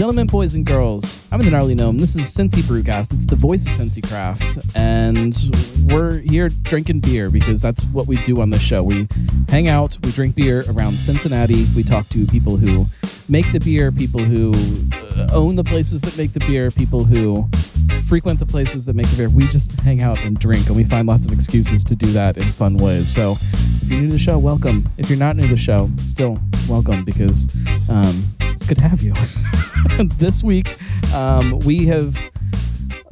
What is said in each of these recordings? Gentlemen, boys, and girls, I'm the Gnarly Gnome. This is Cincy Brewcast. It's the voice of Cincy Craft, and we're here drinking beer because that's what we do on the show. We hang out, we drink beer around Cincinnati, we talk to people who make the beer, people who own the places that make the beer, people who frequent the places that make the beer. We just hang out and drink, and we find lots of excuses to do that in fun ways. So if you're new to the show, welcome. If you're not new to the show, still welcome, because it's good to have you. This week, we have,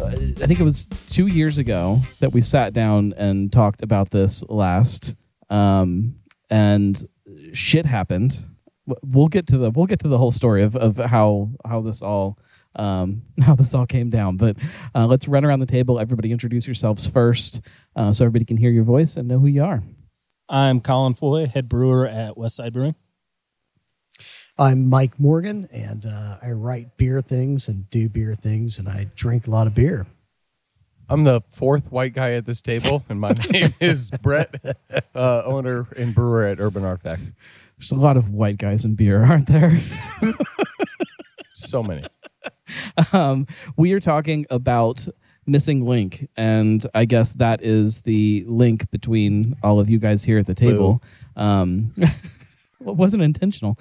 I think it was 2 years ago that we sat down and talked about this last, and shit happened. We'll get to the whole story of how this all came down. But let's run around the table. Everybody introduce yourselves first, so everybody can hear your voice and know who you are. I'm Colin Foy, head brewer at Westside Brewing. I'm Mike Morgan, and I write beer things and do beer things, and I drink a lot of beer. I'm the fourth white guy at this table, and my name is Brett, owner and brewer at Urban Artifact. There's a lot of white guys in beer, aren't there? So many. We are talking about Missing Link, and I guess that is the link between all of you guys here at the table. Well, it wasn't intentional.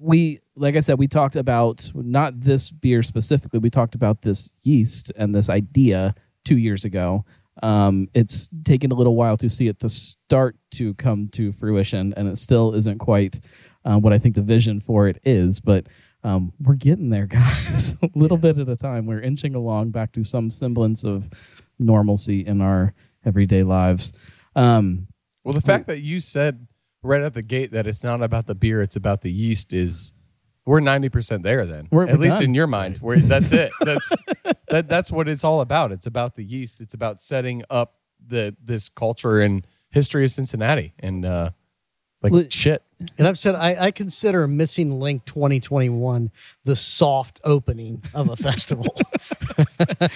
We, like I said, we talked about not this beer specifically. We talked about this yeast and this idea 2 years ago. It's taken a little while to see it to start to come to fruition, and it still isn't quite what I think the vision for it is, but we're getting there, guys. A little bit at a time. We're inching along back to some semblance of normalcy in our everyday lives. Well, the fact that you said right at the gate that it's not about the beer, it's about the yeast is, we're 90% there then. We're at least done. In your mind. That's it. That's what it's all about. It's about the yeast. It's about setting up this culture and history of Cincinnati. And shit. And I've said I consider Missing Link 2021 the soft opening of a festival.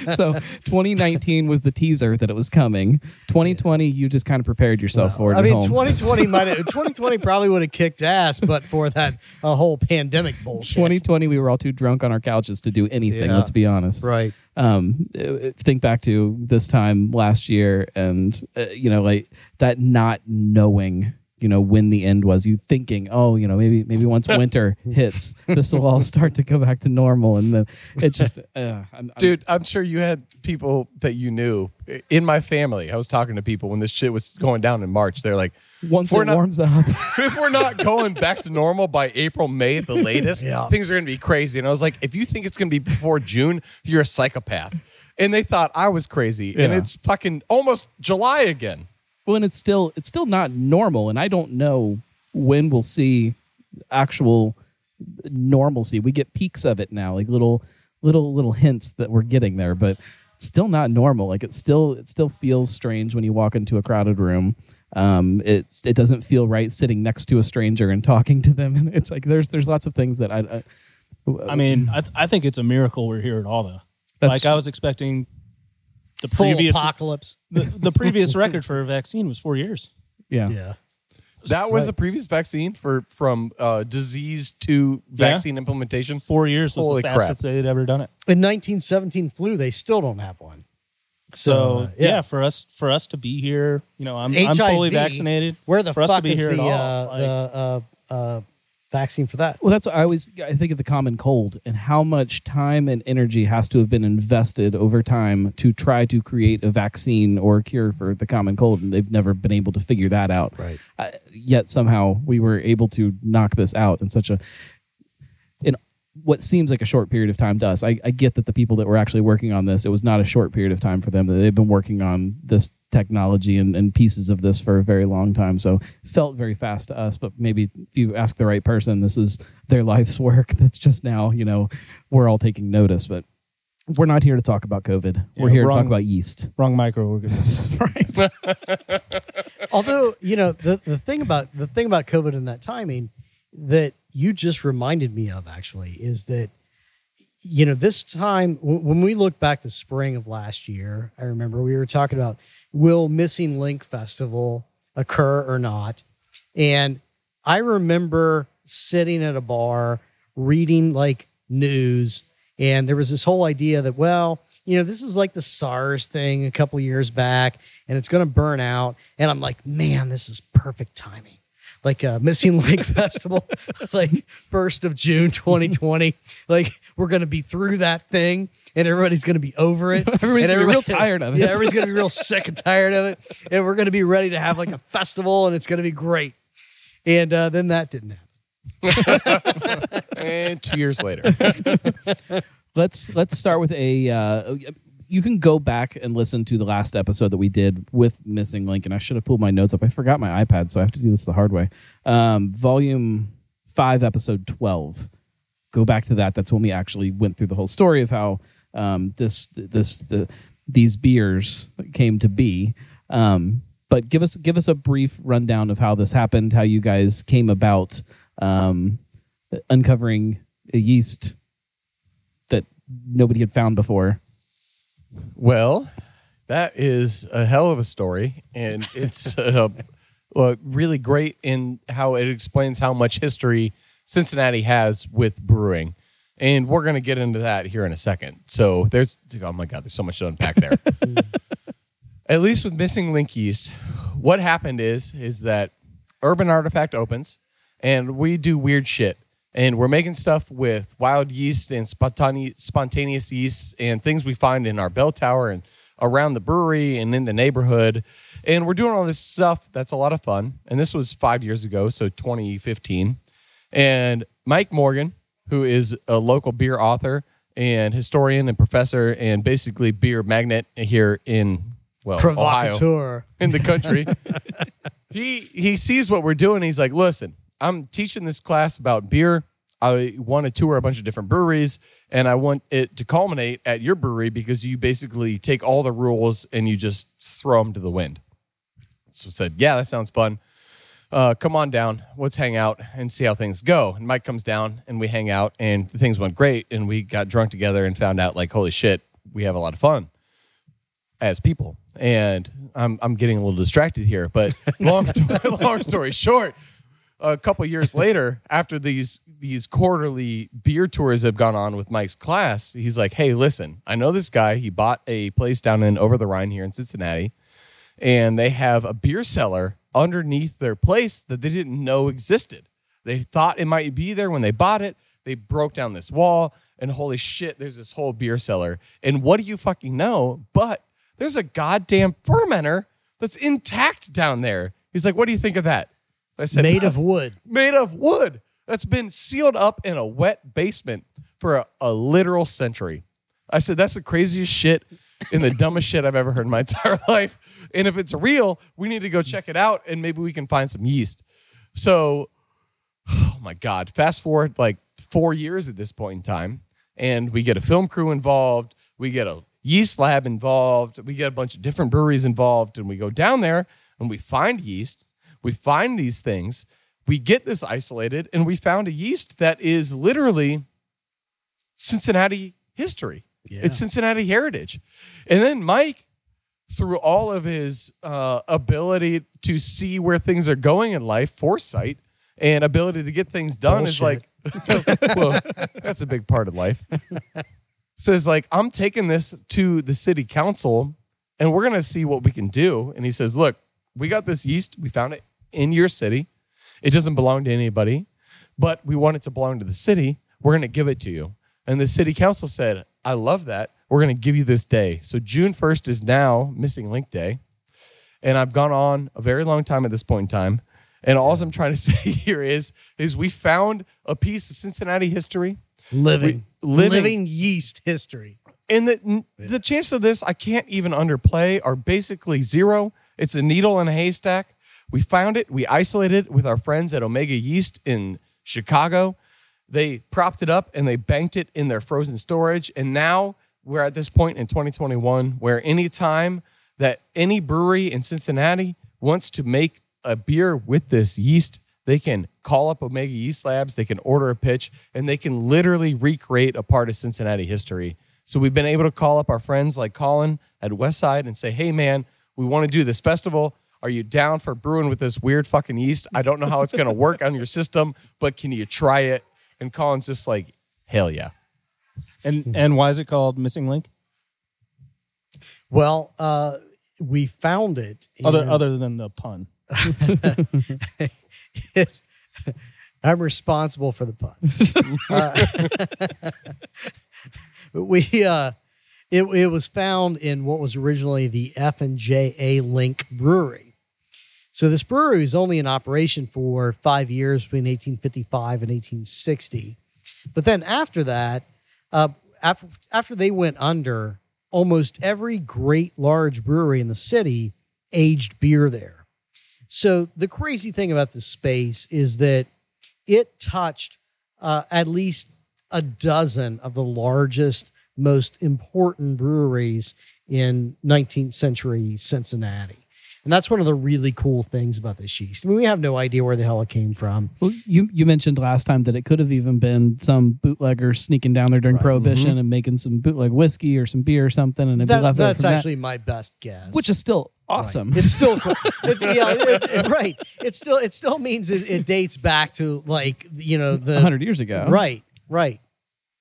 So 2019 was the teaser that it was coming. 2020, you just kind of prepared yourself for it. I mean, 2020 probably would have kicked ass, but for that whole pandemic bullshit. 2020, we were all too drunk on our couches to do anything. Yeah. Let's be honest, right? Think back to this time last year, and that not knowing. When the end was, you thinking, maybe once winter hits, this will all start to go back to normal. And then it's just, I'm sure you had people that you knew in my family. I was talking to people when this shit was going down in March. They're like, once it warms up, if we're not going back to normal by April, May, at the latest, things are going to be crazy. And I was like, if you think it's going to be before June, you're a psychopath. And they thought I was crazy. Yeah. And it's fucking almost July again. Well, and it's still not normal, and I don't know when we'll see actual normalcy. We get peaks of it now, like little hints that we're getting there, but it's still not normal. Like it still feels strange when you walk into a crowded room. It doesn't feel right sitting next to a stranger and talking to them. And it's like there's lots of things that I think it's a miracle we're here at all, though. Like I was expecting. The previous full apocalypse. The previous record for a vaccine was 4 years. Yeah. That was the previous vaccine from disease to vaccine implementation. 4 years was the fastest they had ever done it. In 1917 flu, they still don't have one. So for us to be here, I'm fully vaccinated. Where the fuck is the vaccine for that? Well, that's what I think of the common cold and how much time and energy has to have been invested over time to try to create a vaccine or a cure for the common cold, and they've never been able to figure that out. Right. Yet somehow we were able to knock this out in what seems like a short period of time to us. I get that the people that were actually working on this, it was not a short period of time for them. They've been working on this technology and pieces of this for a very long time. So felt very fast to us, but maybe if you ask the right person, this is their life's work. That's just now, we're all taking notice, but we're not here to talk about COVID. We're here to talk about yeast. Wrong microorganism. Right. Although, the thing about COVID and that timing that you just reminded me of actually is that, this time when we look back to spring of last year, I remember we were talking about will Missing Link Festival occur or not? And I remember sitting at a bar reading like news. And there was this whole idea that, well, you know, this is like the SARS thing a couple years back, and it's going to burn out. And I'm like, man, this is perfect timing. Like a Missing Link Festival, like 1st of June, 2020. Like, we're going to be through that thing, and everybody's going to be over it. Everybody's going to be real tired of it. Yeah, everybody's going to be real sick and tired of it. And we're going to be ready to have like a festival, and it's going to be great. And then that didn't happen. And 2 years later. Let's start with a... you can go back and listen to the last episode that we did with Missing Link, and I should have pulled my notes up. I forgot my iPad, so I have to do this the hard way. Volume 5, episode 12. Go back to that. That's when we actually went through the whole story of how these beers came to be. But give us a brief rundown of how this happened, how you guys came about uncovering a yeast that nobody had found before. Well, that is a hell of a story, and it's really great in how it explains how much history Cincinnati has with brewing, and we're going to get into that here in a second. So there's so much to unpack there. At least with Missing Link yeast, what happened is that Urban Artifact opens, and we do weird shit. And we're making stuff with wild yeast and spontaneous yeasts and things we find in our bell tower and around the brewery and in the neighborhood. And we're doing all this stuff. That's a lot of fun. And this was 5 years ago, so 2015. And Mike Morgan, who is a local beer author and historian and professor and basically beer magnate here in, Ohio, in the country, he sees what we're doing. He's like, listen. I'm teaching this class about beer. I want to tour a bunch of different breweries, and I want it to culminate at your brewery because you basically take all the rules and you just throw them to the wind. So I said, yeah, that sounds fun. Come on down. Let's hang out and see how things go. And Mike comes down, and we hang out, and things went great, and we got drunk together and found out, like, holy shit, we have a lot of fun as people. And I'm getting a little distracted here, but long story short, a couple years later, after these quarterly beer tours have gone on with Mike's class, he's like, hey, listen, I know this guy. He bought a place down in Over the Rhine here in Cincinnati, and they have a beer cellar underneath their place that they didn't know existed. They thought it might be there when they bought it. They broke down this wall, and holy shit, there's this whole beer cellar. And what do you fucking know? But there's a goddamn fermenter that's intact down there. He's like, what do you think of that? I said, made of wood. That's been sealed up in a wet basement for a literal century. I said, that's the craziest shit and the dumbest shit I've ever heard in my entire life. And if it's real, we need to go check it out, and maybe we can find some yeast. So, oh my God, fast forward like 4 years at this point in time, and we get a film crew involved. We get a yeast lab involved. We get a bunch of different breweries involved, and we go down there, and we find yeast. We find these things, we get this isolated, and we found a yeast that is literally Cincinnati history. Yeah. It's Cincinnati heritage. And then Mike, through all of his ability to see where things are going in life, foresight, and ability to get things done is like, well, that's a big part of life. So it's like, I'm taking this to the city council, and we're going to see what we can do. And he says, look, we got this yeast. We found it in your city. It doesn't belong to anybody, but we want it to belong to the city. We're going to give it to you. And the city council said, I love that. We're going to give you this day. So June 1st is now Missing Link Day. And I've gone on a very long time at this point in time. And all I'm trying to say here is we found a piece of Cincinnati history. Living yeast history. And the chance of this, I can't even underplay, are basically zero. It's a needle in a haystack. We found it. We isolated it with our friends at Omega Yeast in Chicago. They propped it up, and they banked it in their frozen storage. And now we're at this point in 2021 where any time that any brewery in Cincinnati wants to make a beer with this yeast, they can call up Omega Yeast Labs, they can order a pitch, and they can literally recreate a part of Cincinnati history. So we've been able to call up our friends like Colin at Westside and say, hey, man, we want to do this festival. Are you down for brewing with this weird fucking yeast? I don't know how it's going to work on your system, but can you try it? And Colin's just like, hell yeah. And why is it called Missing Link? Well, we found it. Other than the pun. I'm responsible for the pun. It was found in what was originally the F and J A Link Brewery. So this brewery was only in operation for 5 years between 1855 and 1860. But then after that, after they went under, almost every great large brewery in the city aged beer there. So the crazy thing about this space is that it touched at least a dozen of the largest, most important breweries in 19th century Cincinnati. And that's one of the really cool things about this yeast. I mean, we have no idea where the hell it came from. Well, you mentioned last time that it could have even been some bootlegger sneaking down there during Prohibition and making some bootleg whiskey or some beer or something, and it'd be left over from that. That's actually my best guess. Which is still awesome. Right. It's still cool. Right. It still means it dates back to 100 years ago. Right.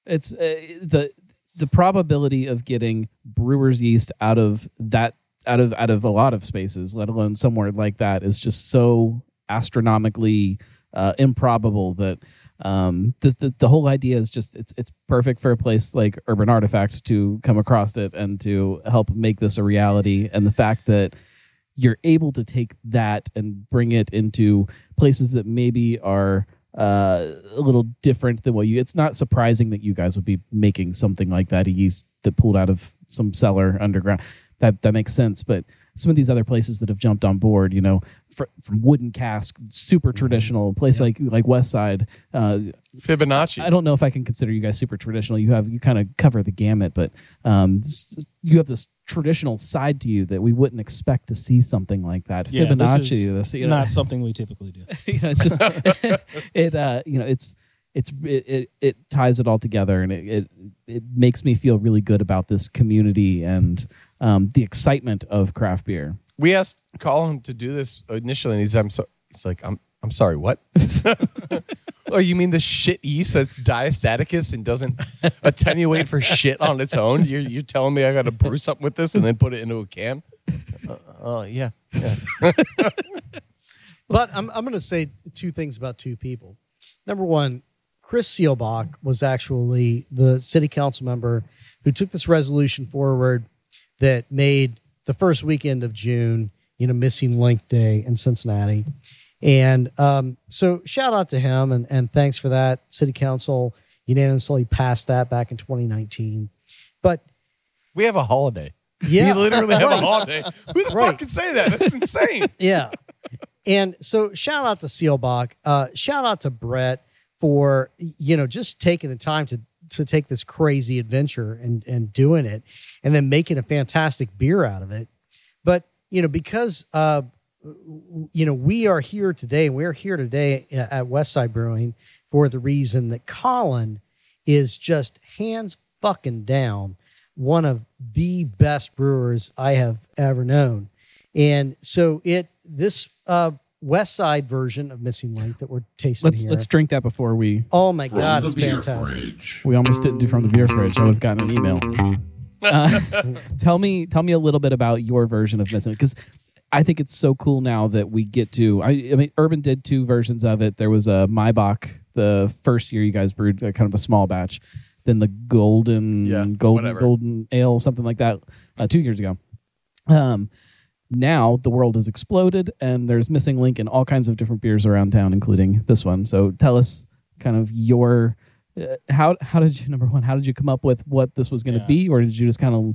It's the probability of getting brewer's yeast out of that. Out of a lot of spaces, let alone somewhere like that, is just so astronomically improbable that the whole idea is just it's perfect for a place like Urban Artifact to come across it and to help make this a reality. And the fact that you're able to take that and bring it into places that maybe are a little different than it's not surprising that you guys would be making something like that, a yeast that pulled out of some cellar underground. That makes sense, but some of these other places that have jumped on board, from Wooden Cask, super traditional place like Westside, Fibonacci. I don't know if I can consider you guys super traditional. You kind of cover the gamut, but you have this traditional side to you that we wouldn't expect to see something like that. Yeah, Fibonacci, not something we typically do. It's just it ties it all together, and it makes me feel really good about this community and. The excitement of craft beer. We asked Colin to do this initially, and he's like, I'm sorry, what? Oh, you mean the shit yeast that's diastaticus and doesn't attenuate for shit on its own? You're telling me I got to brew something with this and then put it into a can? Yeah. But I'm going to say two things about two people. Number one, Chris Seelbach was actually the city council member who took this resolution forward that made the first weekend of June, Missing Link Day in Cincinnati. And so shout out to him, and thanks for that. City Council unanimously passed that back in 2019. But we have a holiday. Yeah. We literally have a holiday. Who the fuck could say that? That's insane. Yeah. And so shout out to Seelbach. Shout out to Brett for, just taking the time to take this crazy adventure and doing it, and then making a fantastic beer out of it. But, because, we are here today, and we're here today at Westside Brewing for the reason that Colin is just hands fucking down one of the best brewers I have ever known. And so this Westside version of Missing Link that we're tasting. Let's drink that before we. Oh my God! From the beer fridge. We almost didn't do from the beer fridge. I would have gotten an email. Tell me a little bit about your version of Missing Link, because I think it's so cool now that we get to. I mean, Urban did two versions of it. There was a Maibach the first year you guys brewed kind of a small batch, then the golden ale, something like that, 2 years ago. Now the world has exploded, and there's Missing Link in all kinds of different beers around town, including this one. So tell us kind of your how did you come up with what this was going to be, or did you just kind of?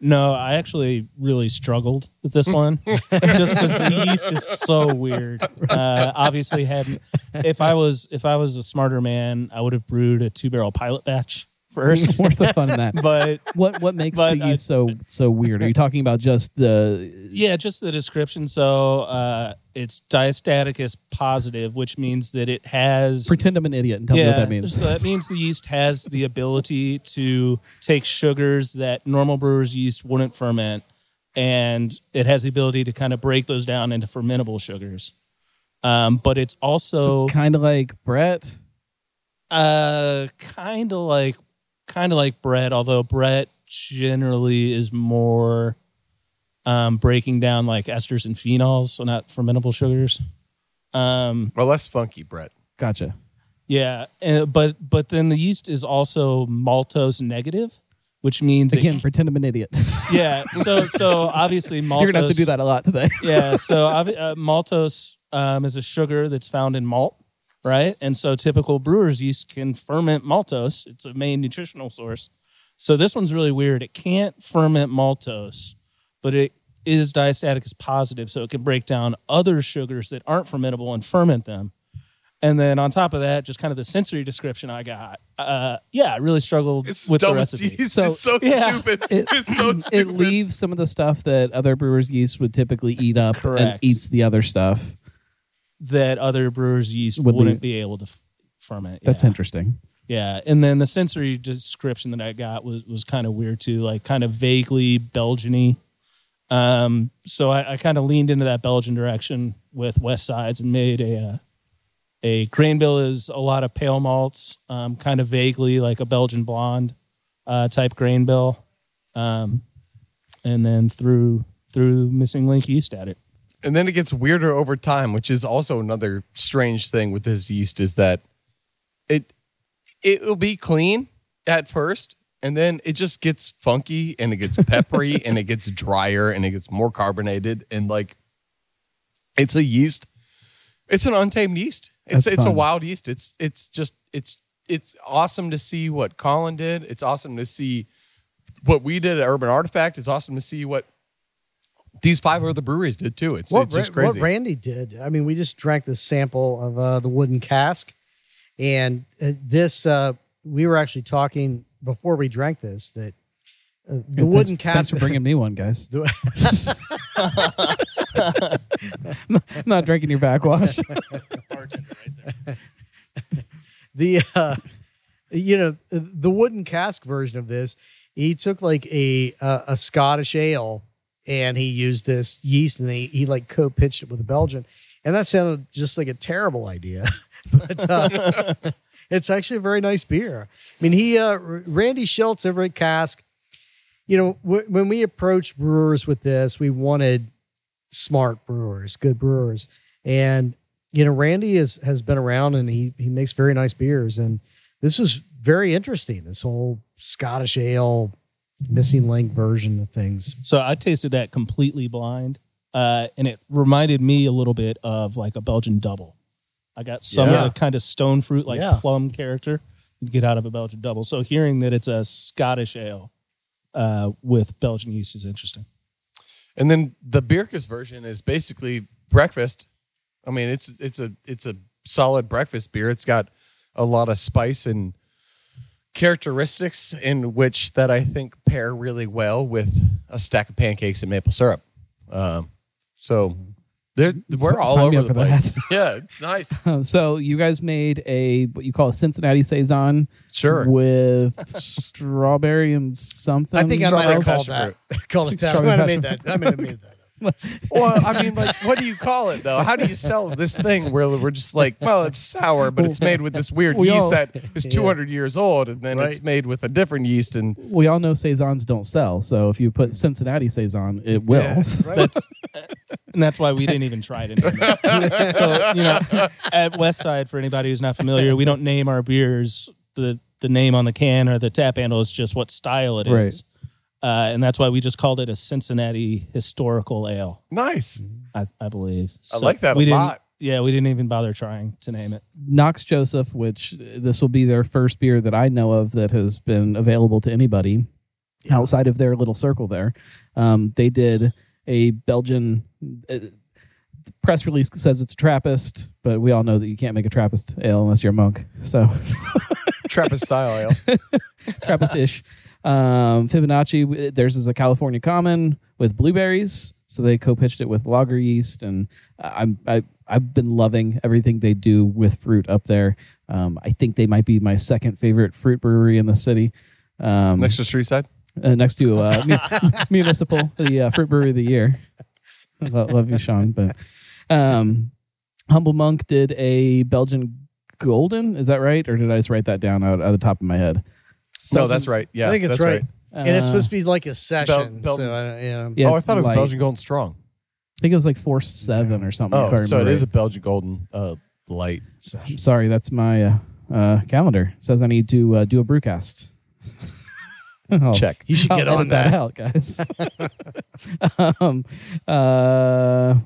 No, I actually really struggled with this one, just because the yeast is so weird. Obviously, if I was a smarter man, I would have brewed a 2-barrel pilot batch first. What's the fun in that? But what makes the yeast so weird? Are you talking about just the? Yeah, just the description. So it's diastaticus positive, which means that it has. Pretend I'm an idiot and tell me what that means. So that means the yeast has the ability to take sugars that normal brewer's yeast wouldn't ferment, and it has the ability to kind of break those down into fermentable sugars. But it's also kind of like Brett. Kind of like. kind of like Brett, although Brett generally is more breaking down like esters and phenols, so not fermentable sugars. Well, less funky, Brett. Gotcha. Yeah, but then the yeast is also maltose negative, which means pretend I'm an idiot. Yeah, so obviously maltose. You're gonna have to do that a lot today. Yeah, so maltose is a sugar that's found in malt, right? And so typical brewer's yeast can ferment maltose. It's a main nutritional source. So this one's really weird. It can't ferment maltose, but it is diastaticus positive, so it can break down other sugars that aren't fermentable and ferment them. And then on top of that, just kind of the sensory description I got. I really struggled with the recipe. It's so stupid. It's so stupid. It leaves some of the stuff that other brewers' yeast would typically eat up. Correct. And eats the other stuff that other brewers' yeast wouldn't be able to ferment. That's interesting. Yeah. And then the sensory description that I got was kind of weird too, like kind of vaguely Belgian-y. So I kind of leaned into that Belgian direction with West Sides and made a grain bill is a lot of pale malts, kind of vaguely like a Belgian blonde type grain bill, and then through Missing Link yeast at it. And then it gets weirder over time, which is also another strange thing with this yeast is that it'll be clean at first, and then it just gets funky and it gets peppery and it gets drier and it gets more carbonated and like it's a yeast. It's an untamed yeast. It's a wild yeast. It's awesome to see what Colin did. It's awesome to see what we did at Urban Artifact. It's awesome to see what these 5 other breweries did too. It's just crazy. What Randy did. I mean, we just drank this sample of the Wooden Cask, and this we were actually talking before we drank this that. The Wooden Cask. Thanks for bringing me one, guys. I'm not drinking your backwash. Bartender right there. The Wooden Cask version of this, he took like a Scottish ale and he used this yeast and he like co-pitched it with a Belgian, and that sounded just like a terrible idea, but. It's actually a very nice beer. I mean, he Randy Schiltz over at Cask. You know, when we approached brewers with this, we wanted smart brewers, good brewers. And, you know, Randy has been around and he makes very nice beers. And this was very interesting, this whole Scottish ale Missing Link version of things. So I tasted that completely blind. And it reminded me a little bit of like a Belgian double. I got some of the kind of stone fruit, like plum character you get out of a Belgian double. So hearing that it's a Scottish ale. With Belgian yeast is interesting. And then the Bierkus version is basically breakfast. I mean, it's a solid breakfast beer. It's got a lot of spice and characteristics in which that I think pair really well with a stack of pancakes and maple syrup. So we're all over the place. Yeah, it's nice. So you guys made what you call a Cincinnati Saison. Sure. With strawberry and something. I think I might have called it that. I might have made that up. Well, I mean, like, what do you call it, though? How do you sell this thing where we're just like, well, it's sour, but it's made with this weird yeast that is 200 years old, and then it's made with a different yeast. And we all know Saisons don't sell, so if you put Cincinnati Saison, it will. Yeah, right? That's why we didn't even try it. So, you know, at Westside, for anybody who's not familiar, we don't name our beers. The name on the can or the tap handle is just what style it is. And that's why we just called it a Cincinnati historical ale. Nice. I believe. So I like that a lot. Yeah, we didn't even bother trying to name it. Knox Joseph, which this will be their first beer that I know of that has been available to anybody outside of their little circle there. They did a Belgian... the press release says it's Trappist, but we all know that you can't make a Trappist ale unless you're a monk. So Trappist-style ale. Trappist-ish. Fibonacci, theirs is a California common with blueberries, so they co-pitched it with lager yeast, and I've been loving everything they do with fruit up there. I think they might be my second favorite fruit brewery in the city. Next to Streetside? Next to Municipal, the Fruit Brewery of the Year. Love you, Sean. But Humble Monk did a Belgian Golden, is that right? Or did I just write that down out of the top of my head? No, that's right. Yeah, I think it's right. And it's supposed to be like a session. So I thought it was light. Belgian Golden Strong. I think it was like 4.7 or something. Oh, so it is a Belgian Golden light session. I'm sorry, that's my calendar. It says I need to do a brewcast. Check. You should get on that out, guys.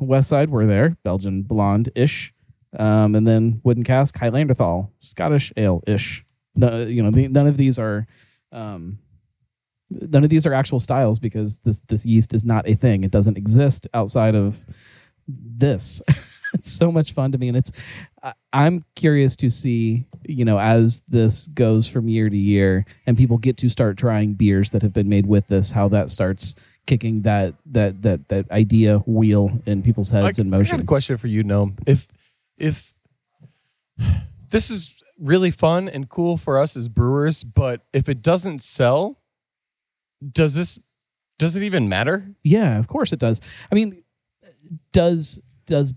Westside, we're there. Belgian blonde-ish. And then Wooden Cask, Highlanderthal, Scottish ale-ish. No, none of these are... none of these are actual styles because this yeast is not a thing. It doesn't exist outside of this. It's so much fun to me. And I'm curious to see, as this goes from year to year and people get to start trying beers that have been made with this, how that starts kicking that idea wheel in people's heads in motion. I got a question for you, Gnome. If this is really fun and cool for us as brewers, but if it doesn't sell, does it even matter? Yeah, of course it does. I mean, does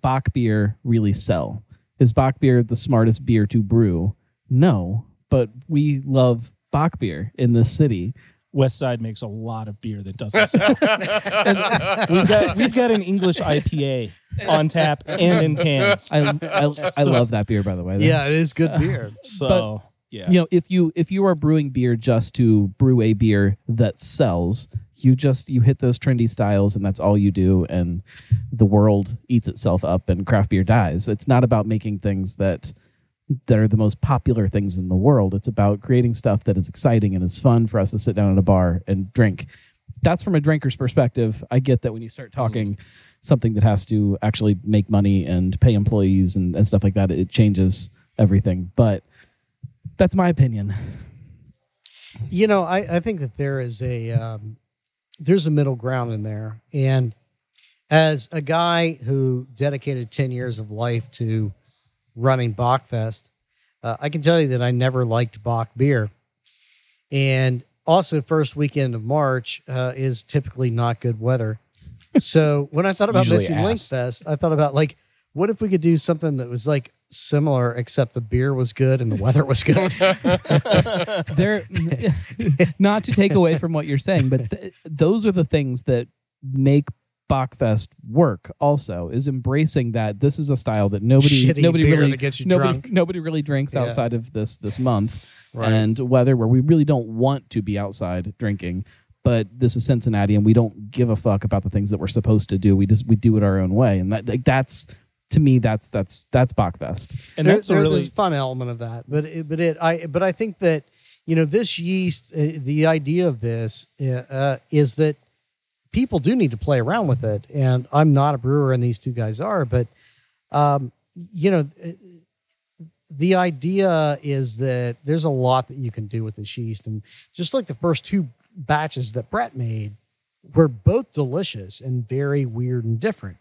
Bock beer really sell? Is Bock beer the smartest beer to brew? No, but we love Bock beer in this city. Westside makes a lot of beer that doesn't sell. We've got an English IPA on tap and in cans. I love that beer, by the way. Yeah, it is good beer. Yeah. If you are brewing beer just to brew a beer that sells, you hit those trendy styles and that's all you do, and the world eats itself up and craft beer dies. It's not about making things that are the most popular things in the world. It's about creating stuff that is exciting and is fun for us to sit down at a bar and drink. That's from a drinker's perspective. I get that when you start talking something that has to actually make money and pay employees and stuff like that, it changes everything. But that's my opinion. I think that there is there's a middle ground in there. And as a guy who dedicated 10 years of life to running Bockfest, I can tell you that I never liked Bock beer. And also first weekend of March is typically not good weather. So when I thought about Missing Link Fest, I thought about what if we could do something that was similar, except the beer was good and the weather was good. Not to take away from what you're saying, but those are the things that make Bockfest work. Also, is embracing that this is a style that nobody really drinks outside of this month, right, and weather where we really don't want to be outside drinking. But this is Cincinnati, and we don't give a fuck about the things that we're supposed to do. We do it our own way, and that's. To me, that's Bockfest, and there's a fun element of that. But I think that this yeast, the idea of this is that people do need to play around with it. And I'm not a brewer, and these two guys are. But the idea is that there's a lot that you can do with this yeast, and just like the first two batches that Brett made were both delicious and very weird and different.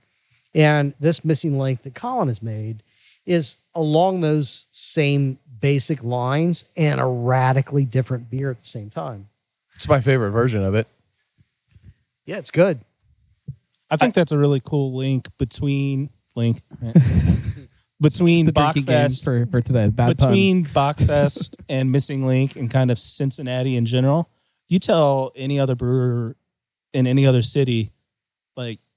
And this Missing Link that Colin has made is along those same basic lines and a radically different beer at the same time. It's my favorite version of it. Yeah, it's good. I think that's a really cool link between Bockfest for today. Between Bockfest and Missing Link and kind of Cincinnati in general. You tell any other brewer in any other city,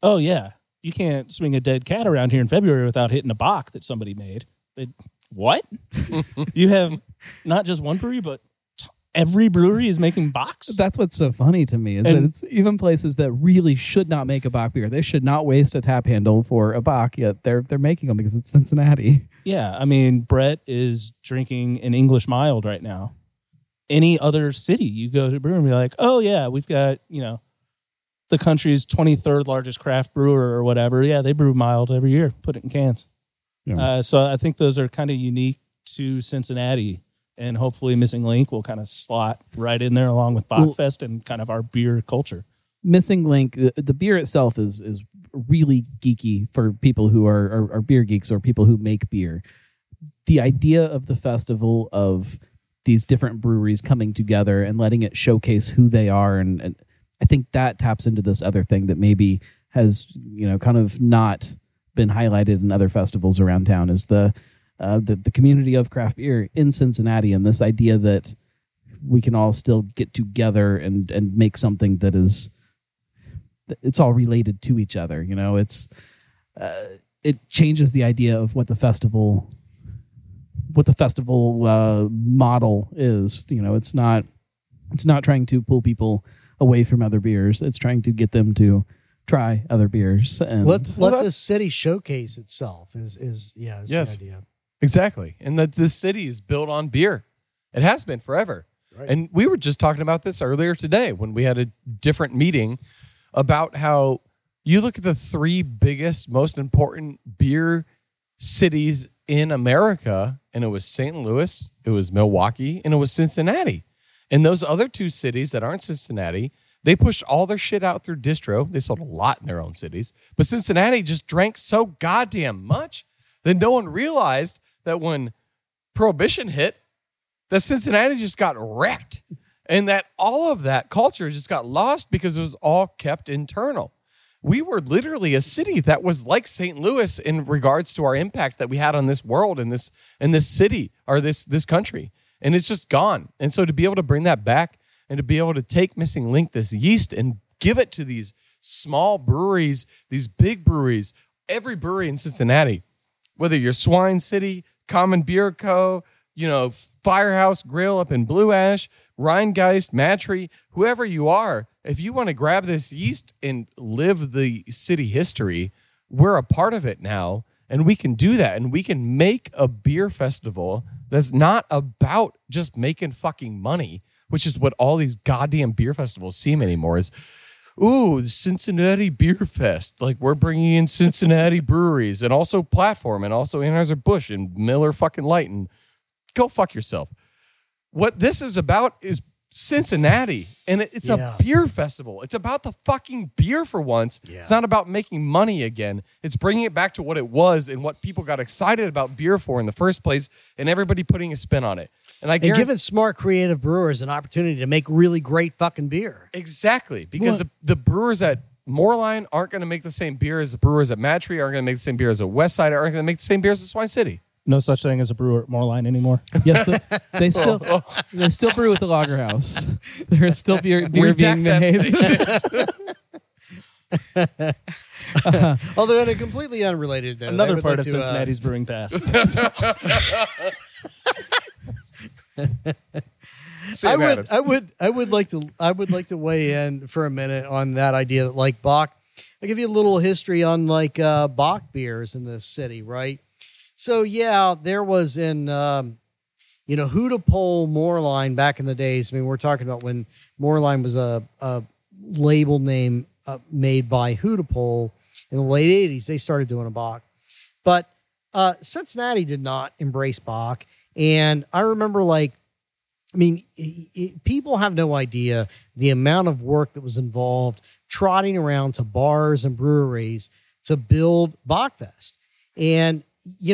oh yeah, you can't swing a dead cat around here in February without hitting a bock that somebody made. But what? You have not just one brewery, but every brewery is making bocks. That's what's so funny to me that it's even places that really should not make a bock beer. They should not waste a tap handle for a bock, yet they're making them because it's Cincinnati. Yeah, I mean, Brett is drinking an English mild right now. Any other city you go to a brewery and be like, oh yeah, we've got, the country's 23rd largest craft brewer or whatever. Yeah, they brew mild every year, put it in cans. Yeah. So I think those are kind of unique to Cincinnati, and hopefully Missing Link will kind of slot right in there along with Bockfest and kind of our beer culture. Missing Link, the beer itself is really geeky for people who are beer geeks or people who make beer. The idea of the festival of these different breweries coming together and letting it showcase who they are and I think that taps into this other thing that maybe has, kind of not been highlighted in other festivals around town is the community of craft beer in Cincinnati, and this idea that we can all still get together and make something that is, it's all related to each other. You know, it's, it changes the idea of what the festival model is. You know, it's not trying to pull people away from other beers. It's trying to get them to try other beers. And let the city showcase itself is the idea. Exactly. And that this city is built on beer. It has been forever. Right. And we were just talking about this earlier today when we had a different meeting about how you look at the three biggest, most important beer cities in America, and it was St. Louis, it was Milwaukee, and it was Cincinnati. And those other two cities that aren't Cincinnati, they pushed all their shit out through distro. They sold a lot in their own cities. But Cincinnati just drank so goddamn much that no one realized that when Prohibition hit, that Cincinnati just got wrecked. And that all of that culture just got lost because it was all kept internal. We were literally a city that was like St. Louis in regards to our impact that we had on this world and this city or this country. And it's just gone. And so to be able to bring that back and to be able to take Missing Link, this yeast, and give it to these small breweries, these big breweries, every brewery in Cincinnati, whether you're Swine City, Common Beer Co., you know, Firehouse Grill up in Blue Ash, Rheingeist, Madtree, whoever you are, if you want to grab this yeast and live the city history, we're a part of it now. And we can do that. And we can make a beer festival that's not about just making fucking money, which is what all these goddamn beer festivals seem anymore is, ooh, the Cincinnati Beer Fest. Like, we're bringing in Cincinnati breweries and also Platform and also Anheuser-Busch and Miller fucking Lite. And go fuck yourself. What this is about is Cincinnati, and it's a beer festival. It's about the fucking beer for once. Yeah. It's not about making money again. It's bringing it back to what it was and what people got excited about beer for in the first place, and everybody putting a spin on it. And giving smart, creative brewers an opportunity to make really great fucking beer. Exactly, because the brewers at Moerlein aren't going to make the same beer as the brewers at Madtree, aren't going to make the same beer as at Westside, aren't going to make the same beer as at Swine City. No such thing as a brewer at Moerlein anymore. Yes, they still brew at the lager house. There is still beer being made. Although in a completely unrelated note, another part of Cincinnati's brewing past. I would like to weigh in for a minute on that idea that, like, Bach. I'll give you a little history on, like, Bach beers in this city, right? So, yeah, there was in, Hudepohl, Moerlein back in the days. I mean, we're talking about when Moerlein was a label name made by Hudepohl in the late 80s. They started doing a Bock. But Cincinnati did not embrace Bock. And I remember, people have no idea the amount of work that was involved trotting around to bars and breweries to build Bockfest. And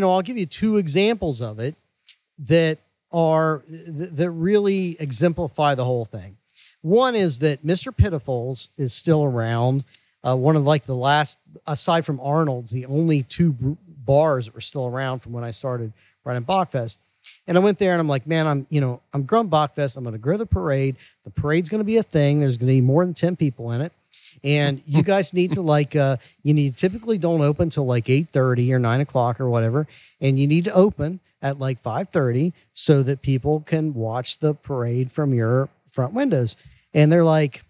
I'll give you two examples of it that really exemplify the whole thing. One is that Mr. Pitifols is still around. One of, like, the last, aside from Arnold's, the only two bars that were still around from when I started running Bockfest. And I went there and I'm like, man, I'm growing Bockfest. I'm going to grow the parade. The parade's going to be a thing. There's going to be more than 10 people in it. And you guys need to, you typically don't open till 8:30 or 9 o'clock or whatever. And you need to open at 5:30 so that people can watch the parade from your front windows. And they're like,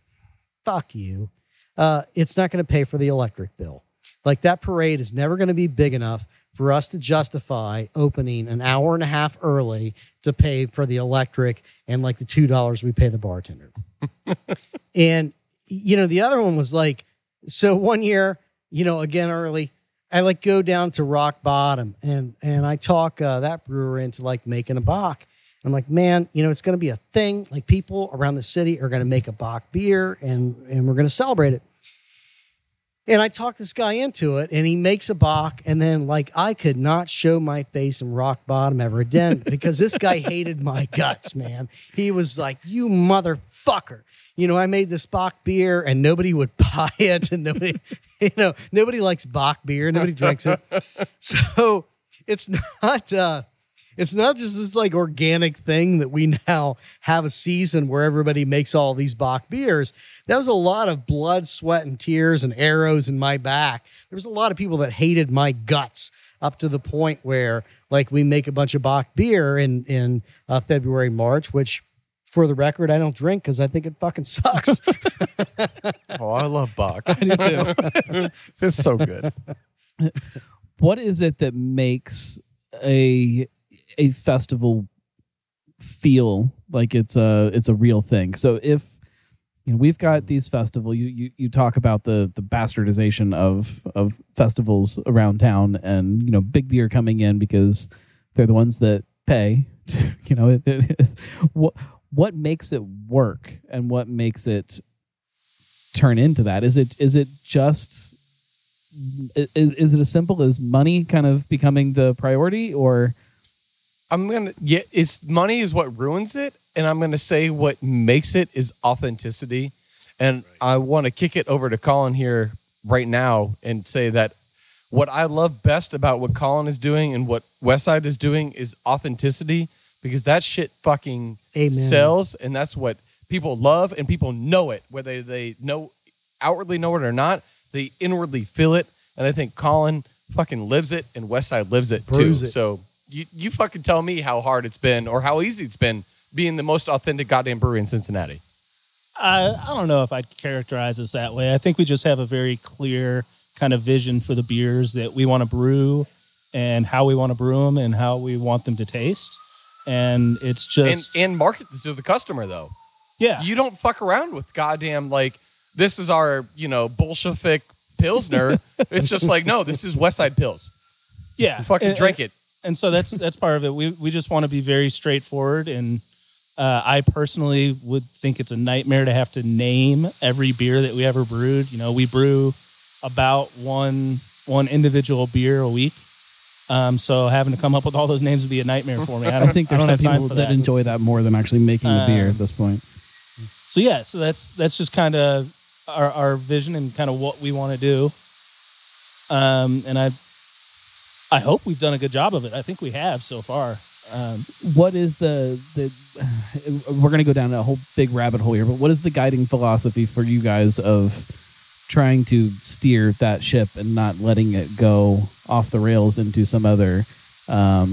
fuck you. It's not going to pay for the electric bill. That parade is never going to be big enough for us to justify opening an hour and a half early to pay for the electric and the $2 we pay the bartender. And, the other one was so one year, again early, I go down to Rock Bottom and I talk that brewer into making a Bock. I'm like, man, it's going to be a thing. People around the city are going to make a Bock beer and we're going to celebrate it. And I talked this guy into it and he makes a Bock. And then I could not show my face in Rock Bottom ever again because this guy hated my guts, man. He was like, you motherfucker. I made this Bock beer and nobody would buy it. And nobody, nobody likes Bock beer. Nobody drinks it. So it's not, It's not just this like organic thing that we now have a season where everybody makes all these Bock beers. That was a lot of blood, sweat, and tears and arrows in my back. There was a lot of people that hated my guts up to the point where like we make a bunch of Bock beer in February, March, which for the record, I don't drink because I think it fucking sucks. Oh, I love Bock. I do too. It's so good. What is it that makes a festival feel like it's a real thing? So if you know we've got these festivals, you talk about the bastardization of festivals around town, and you know big beer coming in because they're the ones that pay. You know it is what makes it work and what makes it turn into that? Is it just Is it as simple as money kind of becoming the priority, or it's money is what ruins it, and I'm gonna say what makes it is authenticity. And right. I want to kick it over to Colin here right now and say that what I love best about what Colin is doing and what Westside is doing is authenticity, because that shit fucking sells, and that's what people love, and people know it, whether they know outwardly know it or not. They inwardly feel it, and I think Colin fucking lives it, and Westside lives it too. So you fucking tell me how hard it's been or how easy it's been being the most authentic goddamn brewery in Cincinnati. I don't know if I'd characterize us that way. I think we just have a very clear kind of vision for the beers that we want to brew and how we want to brew them and how we want them to taste. And it's just... And market this to the customer, though. Yeah. You don't fuck around with goddamn, like... This is our, Bolshevik Pilsner. It's just like, no, this is Westside Pils. Yeah. You fucking drink it. And so that's part of it. We just want to be very straightforward. And I personally would think it's a nightmare to have to name every beer that we ever brewed. You know, we brew about one individual beer a week. So having to come up with all those names would be a nightmare for me. I think there's some people that enjoy that more than actually making the beer at this point. So, yeah, so that's just kind of... Our vision and kind of what we want to do, and I hope we've done a good job of it. I think we have so far. What is the we're going to go down a whole big rabbit hole here, but what is the guiding philosophy for you guys of trying to steer that ship and not letting it go off the rails into some other? I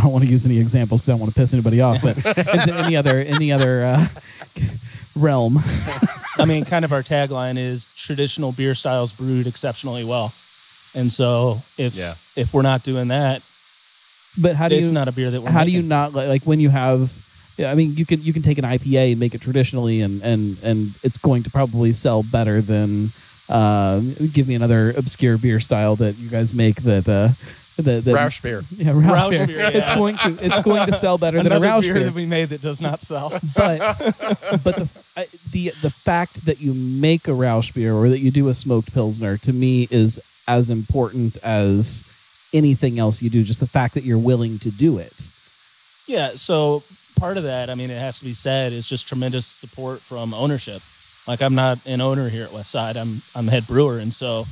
don't want to use any examples because I don't want to piss anybody off, but into any other realm. I mean, kind of our tagline is traditional beer styles brewed exceptionally well. And so if we're not doing that, but it's not a beer that we're making. Do you not like when you have, I mean, you can take an IPA and make it traditionally and it's going to probably sell better than, give me another obscure beer style that you guys make that Rausch beer. Yeah, Rausch beer. Yeah. It's going to sell better than a Rausch beer. Another beer that we made that does not sell. But the fact that you make a Rausch beer or that you do a smoked Pilsner to me is as important as anything else you do, just the fact that you're willing to do it. Yeah, so part of that, I mean, it has to be said, is just tremendous support from ownership. Like, I'm not an owner here at Westside. I'm the head brewer, and so...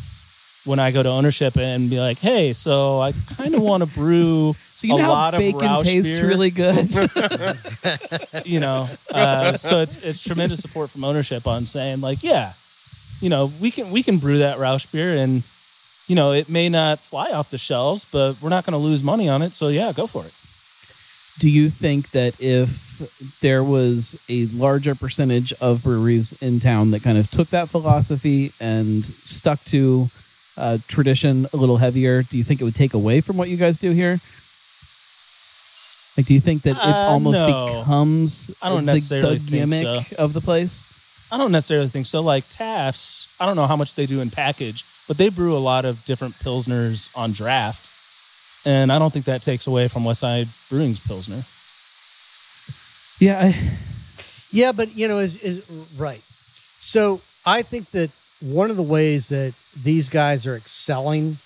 when I go to ownership and be like, hey, so I kind of want to brew a lot of Rausch beer. So you know how bacon tastes really good? So it's tremendous support from ownership on saying like, yeah, we can brew that Rausch beer and, it may not fly off the shelves, but we're not going to lose money on it. So yeah, go for it. Do you think that if there was a larger percentage of breweries in town that kind of took that philosophy and stuck to... tradition a little heavier, do you think it would take away from what you guys do here? Like, do you think that it almost becomes the gimmick of the place? I don't necessarily think so. Like Taft's, I don't know how much they do in package, but they brew a lot of different Pilsners on draft, and I don't think that takes away from Westside Brewing's Pilsner. Yeah. Yeah, but, is right. So I think that one of the ways that these guys are excelling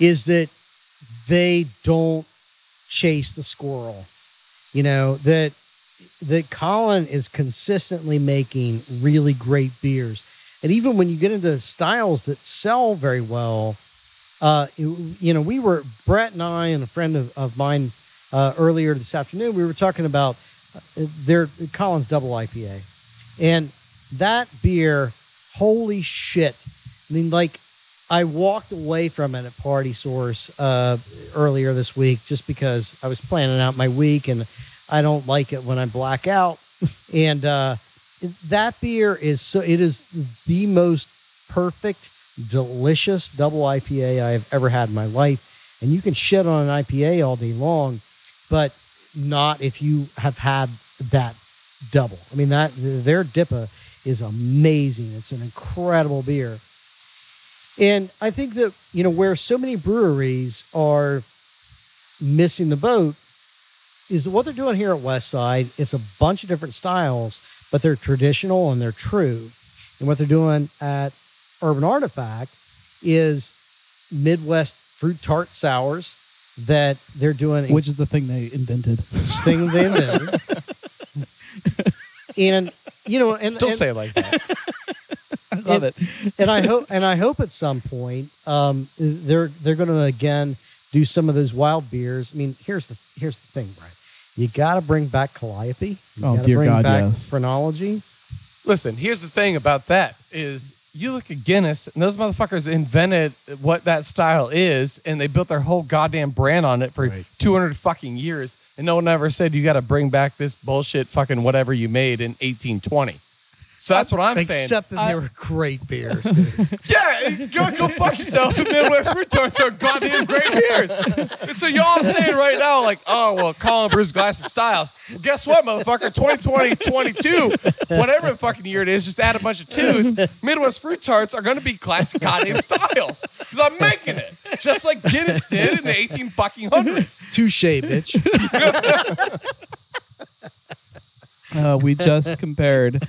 is that they don't chase the squirrel. That Colin is consistently making really great beers. And even when you get into styles that sell very well, we were, Brett and I and a friend of mine earlier this afternoon, we were talking about their Collins Double IPA. And that beer, holy shit. I mean, like, I walked away from it at Party Source earlier this week just because I was planning out my week, and I don't like it when I black out. And that beer is it is the most perfect, delicious double IPA I have ever had in my life. And you can shit on an IPA all day long, but not if you have had that double. I mean, that their DIPA is amazing. It's an incredible beer. And I think that, you know, where so many breweries are missing the boat is what they're doing here at Westside. It's a bunch of different styles, but they're traditional and they're true. And what they're doing at Urban Artifact is Midwest fruit tart sours that they're doing. Which is the thing they invented. And, you know, and don't say it like that. I love it. And I hope at some point they're going to again do some of those wild beers. I mean, here's the thing, Brett. You got to bring back Calliope. You got to bring back phrenology. Listen, here's the thing about that is you look at Guinness, and those motherfuckers invented what that style is, and they built their whole goddamn brand on it for 200 fucking years, and no one ever said you got to bring back this bullshit fucking whatever you made in 1820. So that's what I'm saying. Except that they were great beers. Yeah, go fuck yourself. The Midwest retards are goddamn great beers. And so y'all are saying right now, like, oh, well, Colin brews glass of styles. Well, guess what, motherfucker? 2020, 22, whatever the fucking year it is, just add a bunch of twos. Midwest fruit tarts are going to be classic goddamn styles because I'm making it just like Guinness did in the 1800s. Touché, bitch. We just compared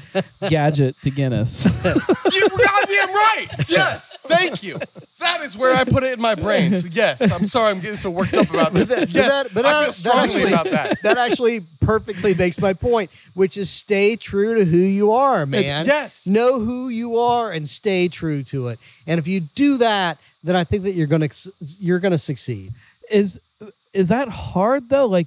Gadget to Guinness. You were goddamn right. Yes. Thank you. That is where I put it in my brain. So yes, I'm sorry I'm getting so worked up about this. I feel strongly about that. That actually perfectly makes my point, which is stay true to who you are, man. Yes. Know who you are and stay true to it. And if you do that, then I think that you're going to succeed. Is that hard though?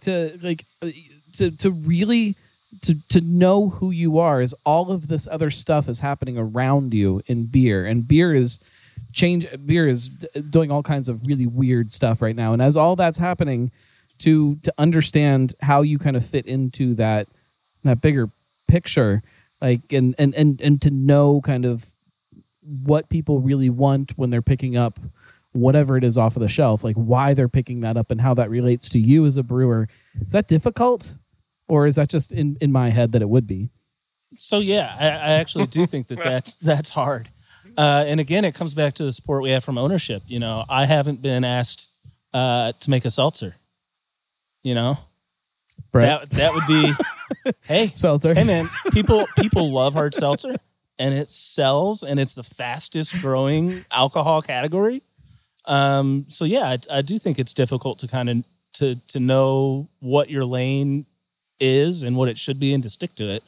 To know who you are is all of this other stuff is happening around you in beer, and beer is doing all kinds of really weird stuff right now. And as all that's happening, to understand how you kind of fit into that bigger picture, like and to know kind of what people really want when they're picking up whatever it is off of the shelf, like why they're picking that up and how that relates to you as a brewer. Is that difficult? Or is that just in my head that it would be? So, yeah, I actually do think that's hard. And again, it comes back to the support we have from ownership. You know, I haven't been asked to make a seltzer. You know, Brett. That would be, hey, seltzer. Hey, man, people love hard seltzer, and it sells, and it's the fastest growing alcohol category. So, yeah, I do think it's difficult to kind of to know what your lane is and what it should be and to stick to it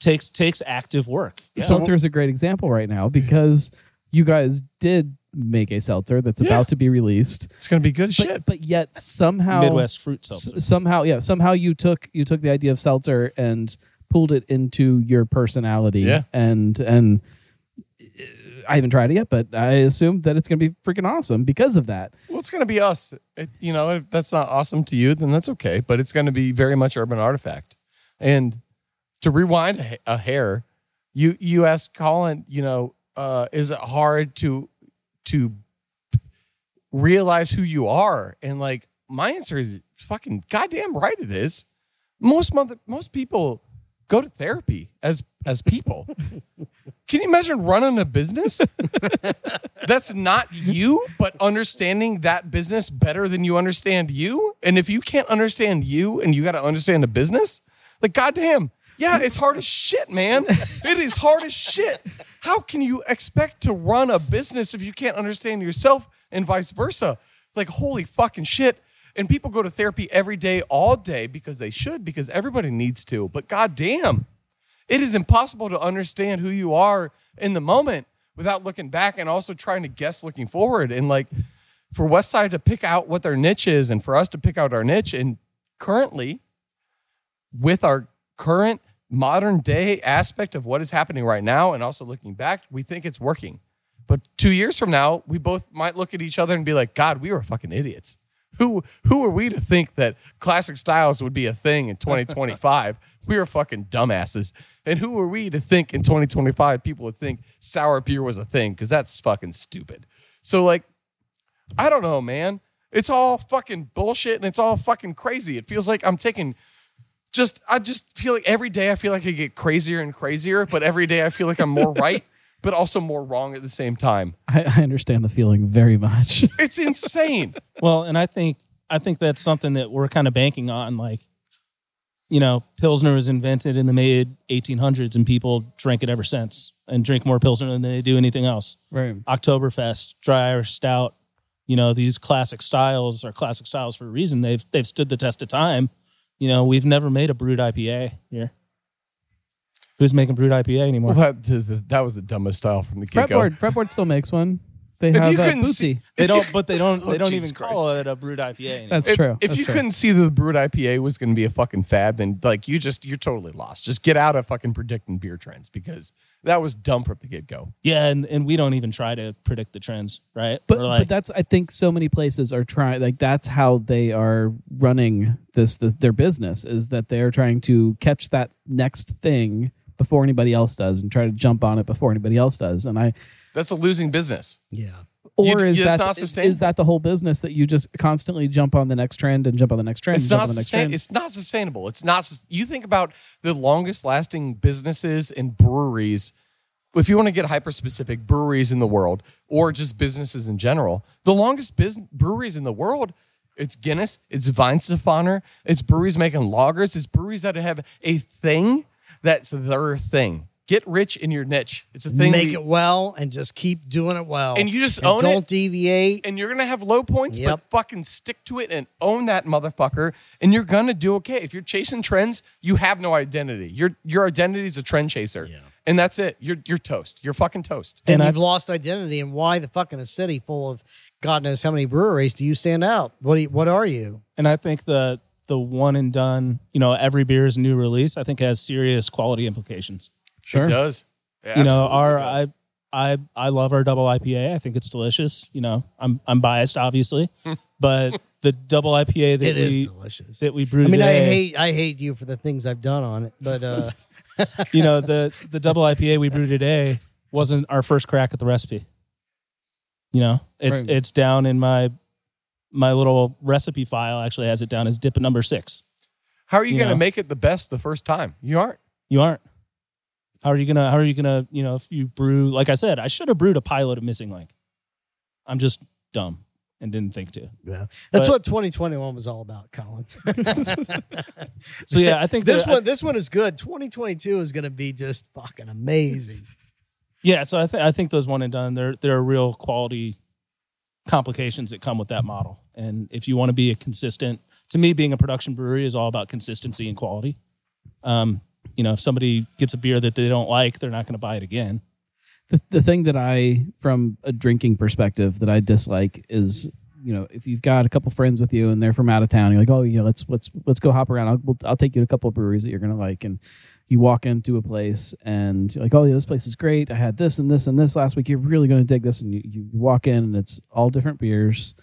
takes active work. Yeah. Seltzer is a great example right now because you guys did make a seltzer that's about to be released. It's going to be good as shit. But yet somehow Midwest fruit seltzer. Somehow you took the idea of seltzer and pulled it into your personality. Yeah. And I haven't tried it yet, but I assume that it's going to be freaking awesome because of that. Well, it's going to be us. You know, if that's not awesome to you, then that's okay. But it's going to be very much Urban Artifact. And to rewind a hair, you asked Colin, you know, is it hard to realize who you are? And like, my answer is fucking goddamn right it is. Most people go to therapy as people. Can you imagine running a business that's not you, but understanding that business better than you understand you? And if you can't understand you and you got to understand a business, like, goddamn, yeah, it's hard as shit, man. It is hard as shit. How can you expect to run a business if you can't understand yourself and vice versa? Like, holy fucking shit. And people go to therapy every day, all day, because they should, because everybody needs to. But goddamn, it is impossible to understand who you are in the moment without looking back and also trying to guess looking forward. And like, for Westside to pick out what their niche is and for us to pick out our niche. And currently, with our current modern day aspect of what is happening right now and also looking back, we think it's working. But 2 years from now, we both might look at each other and be like, God, we were fucking idiots. Who are we to think that classic styles would be a thing in 2025? We were fucking dumbasses. And who are we to think in 2025 people would think sour beer was a thing? Because that's fucking stupid. So, like, I don't know, man. It's all fucking bullshit and it's all fucking crazy. It feels like I'm taking... I just feel like every day I feel like I get crazier and crazier, but every day I feel like I'm more right, but also more wrong at the same time. I understand the feeling very much. It's insane. Well, and I think that's something that we're kind of banking on. Like, you know, Pilsner was invented in the mid-1800s and people drank it ever since and drink more Pilsner than they do anything else. Right. Oktoberfest, dry Irish stout, you know, these classic styles are classic styles for a reason. They've stood the test of time. You know, we've never made a brewed IPA here. Who's making brewed IPA anymore? Well, that was the dumbest style from the get-go. Fretboard still makes one. They have a Bootsy. They don't even call it a brewed IPA anymore. That's true. If you couldn't see that the brewed IPA was going to be a fucking fad, then like you're totally lost. Just get out of fucking predicting beer trends because that was dumb from the get-go. Yeah, and we don't even try to predict the trends, right? But that's, I think so many places are trying, like that's how they are running this their business, is that they're trying to catch that next thing before anybody else does and try to jump on it before anybody else does. And that's a losing business. Yeah. Or is that the whole business that you just constantly jump on the next trend and jump on the next trend? It's not sustainable. It's not. You think about the longest lasting businesses and breweries. If you want to get hyper specific, breweries in the world or just businesses in general, the longest breweries in the world. It's Guinness. It's Weizenstephaner. It's breweries making lagers. It's breweries that have a thing that's their thing. Get rich in your niche. It's a thing. Make it well and just keep doing it well. And you just own it. Don't deviate. And you're going to have low points, but fucking stick to it and own that motherfucker. And you're going to do okay. If you're chasing trends, you have no identity. Your identity is a trend chaser. Yeah. And that's it. You're toast. You're fucking toast. And I've lost identity. And why the fucking a city full of God knows how many breweries do you stand out? What are you? And I think the one and done, you know, every beer is a new release, I think has serious quality implications. Sure. It does. It does. I love our double IPA. I think it's delicious. You know, I'm biased, obviously, but the double IPA is delicious. That we brewed. I mean, today, I hate you for the things I've done on it, but you know, the double IPA we brewed today wasn't our first crack at the recipe. You know, it's down in my little recipe file. Actually, has it down as dip at number 6. How are you going to make it the best the first time? You aren't. How are you gonna, you know, if you brew, like I said, I should have brewed a pilot of Missing Link. I'm just dumb and didn't think to. Yeah. That's what 2021 was all about, Colin. So yeah, I think this one is good. 2022 is gonna be just fucking amazing. Yeah, so I think those one and done, there are real quality complications that come with that model. And if you want to be a consistent, to me, being a production brewery is all about consistency and quality. You know, if somebody gets a beer that they don't like, they're not going to buy it again. The thing that I, from a drinking perspective, that I dislike is, you know, if you've got a couple friends with you and they're from out of town, you're like, oh, you know, let's go hop around. I'll take you to a couple of breweries that you're going to like. And you walk into a place and you're like, oh, yeah, this place is great. I had this and this and this last week. You're really going to dig this. And you walk in and it's all different beers.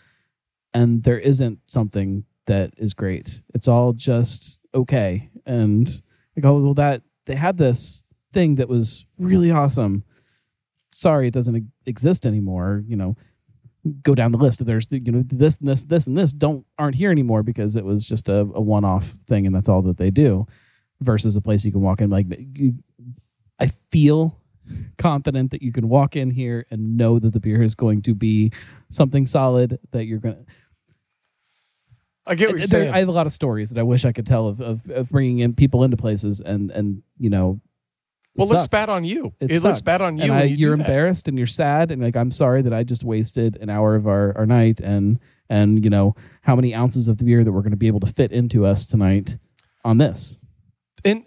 And there isn't something that is great. It's all just okay. And... like, oh, well, that they had this thing that was really awesome. Sorry, it doesn't exist anymore. You know, go down the list. There's, you know, this and this, this and this aren't here anymore because it was just a one-off thing and that's all that they do. Versus a place you can walk in like, I feel confident that you can walk in here and know that the beer is going to be something solid that you're going to... I get what you're saying. I have a lot of stories that I wish I could tell of bringing in people into places and you know, well, it looks bad on you. It looks bad on you. You're embarrassed and you're sad and like, I'm sorry that I just wasted an hour of our night and you know how many ounces of the beer that we're going to be able to fit into us tonight on this. And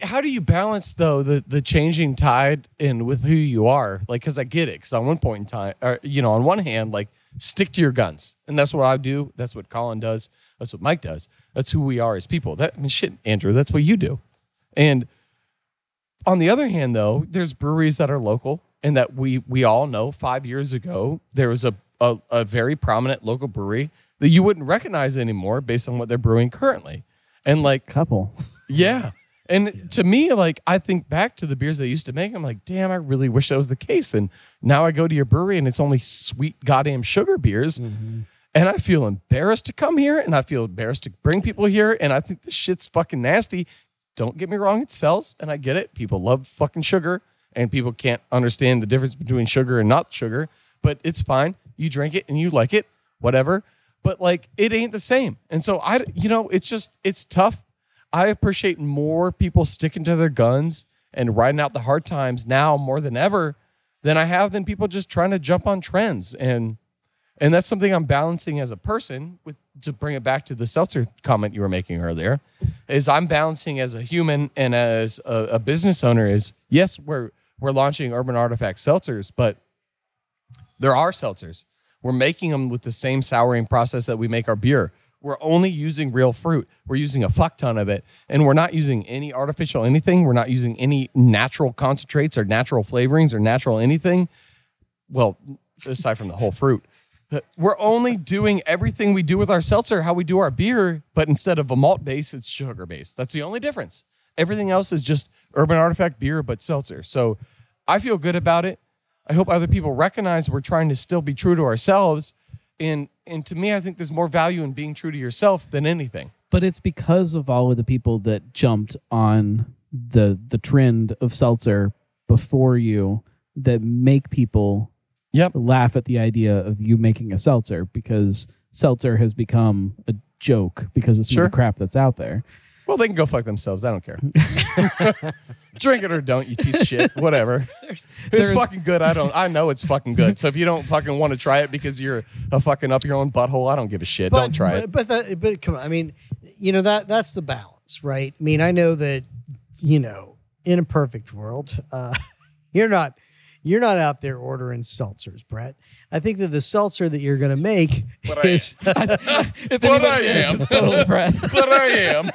how do you balance though the changing tide and with who you are? Like, because I get it. Because on one point in time, or, you know, on one hand, like Stick to your guns. And that's what I do. That's what Colin does. That's what Mike does. That's who we are as people. That, I mean, shit, Andrew, that's what you do. And on the other hand, though, there's breweries that are local and that we all know. 5 years ago, there was a very prominent local brewery that you wouldn't recognize anymore based on what they're brewing currently. And like... Couple. Yeah. And to me, like, I think back to the beers they used to make. I'm like, damn, I really wish that was the case. And now I go to your brewery and it's only sweet goddamn sugar beers. Mm-hmm. And I feel embarrassed to come here and I feel embarrassed to bring people here. And I think this shit's fucking nasty. Don't get me wrong. It sells. And I get it. People love fucking sugar and people can't understand the difference between sugar and not sugar. But it's fine. You drink it and you like it. Whatever. But, like, it ain't the same. And so, it's just, it's tough. I appreciate more people sticking to their guns and riding out the hard times now more than ever than people just trying to jump on trends. And that's something I'm balancing as a person with, to bring it back to the seltzer comment you were making earlier, is I'm balancing as a human and as a business owner is, yes, we're launching Urban Artifact seltzers, but there are seltzers. We're making them with the same souring process that we make our beer. We're only using real fruit. We're using a fuck ton of it. And we're not using any artificial anything. We're not using any natural concentrates or natural flavorings or natural anything. Well, aside from the whole fruit. We're only doing everything we do with our seltzer, how we do our beer, but instead of a malt base, it's sugar based. That's the only difference. Everything else is just Urban Artifact beer, but seltzer. So I feel good about it. I hope other people recognize we're trying to still be true to ourselves. And to me, I think there's more value in being true to yourself than anything. But it's because of all of the people that jumped on the trend of seltzer before you that make people laugh at the idea of you making a seltzer, because seltzer has become a joke because of some of the crap that's out there. Well, they can go fuck themselves. I don't care. Drink it or don't, you piece of shit. Whatever. It's fucking good. I know it's fucking good. So if you don't fucking want to try it because you're a fucking up your own butthole, I don't give a shit. Don't try it. But come on. I mean, that's the balance, right? I mean, I know that, in a perfect world, you're not out there ordering seltzers, Brett. I think that the seltzer that you're going to make is... But I am.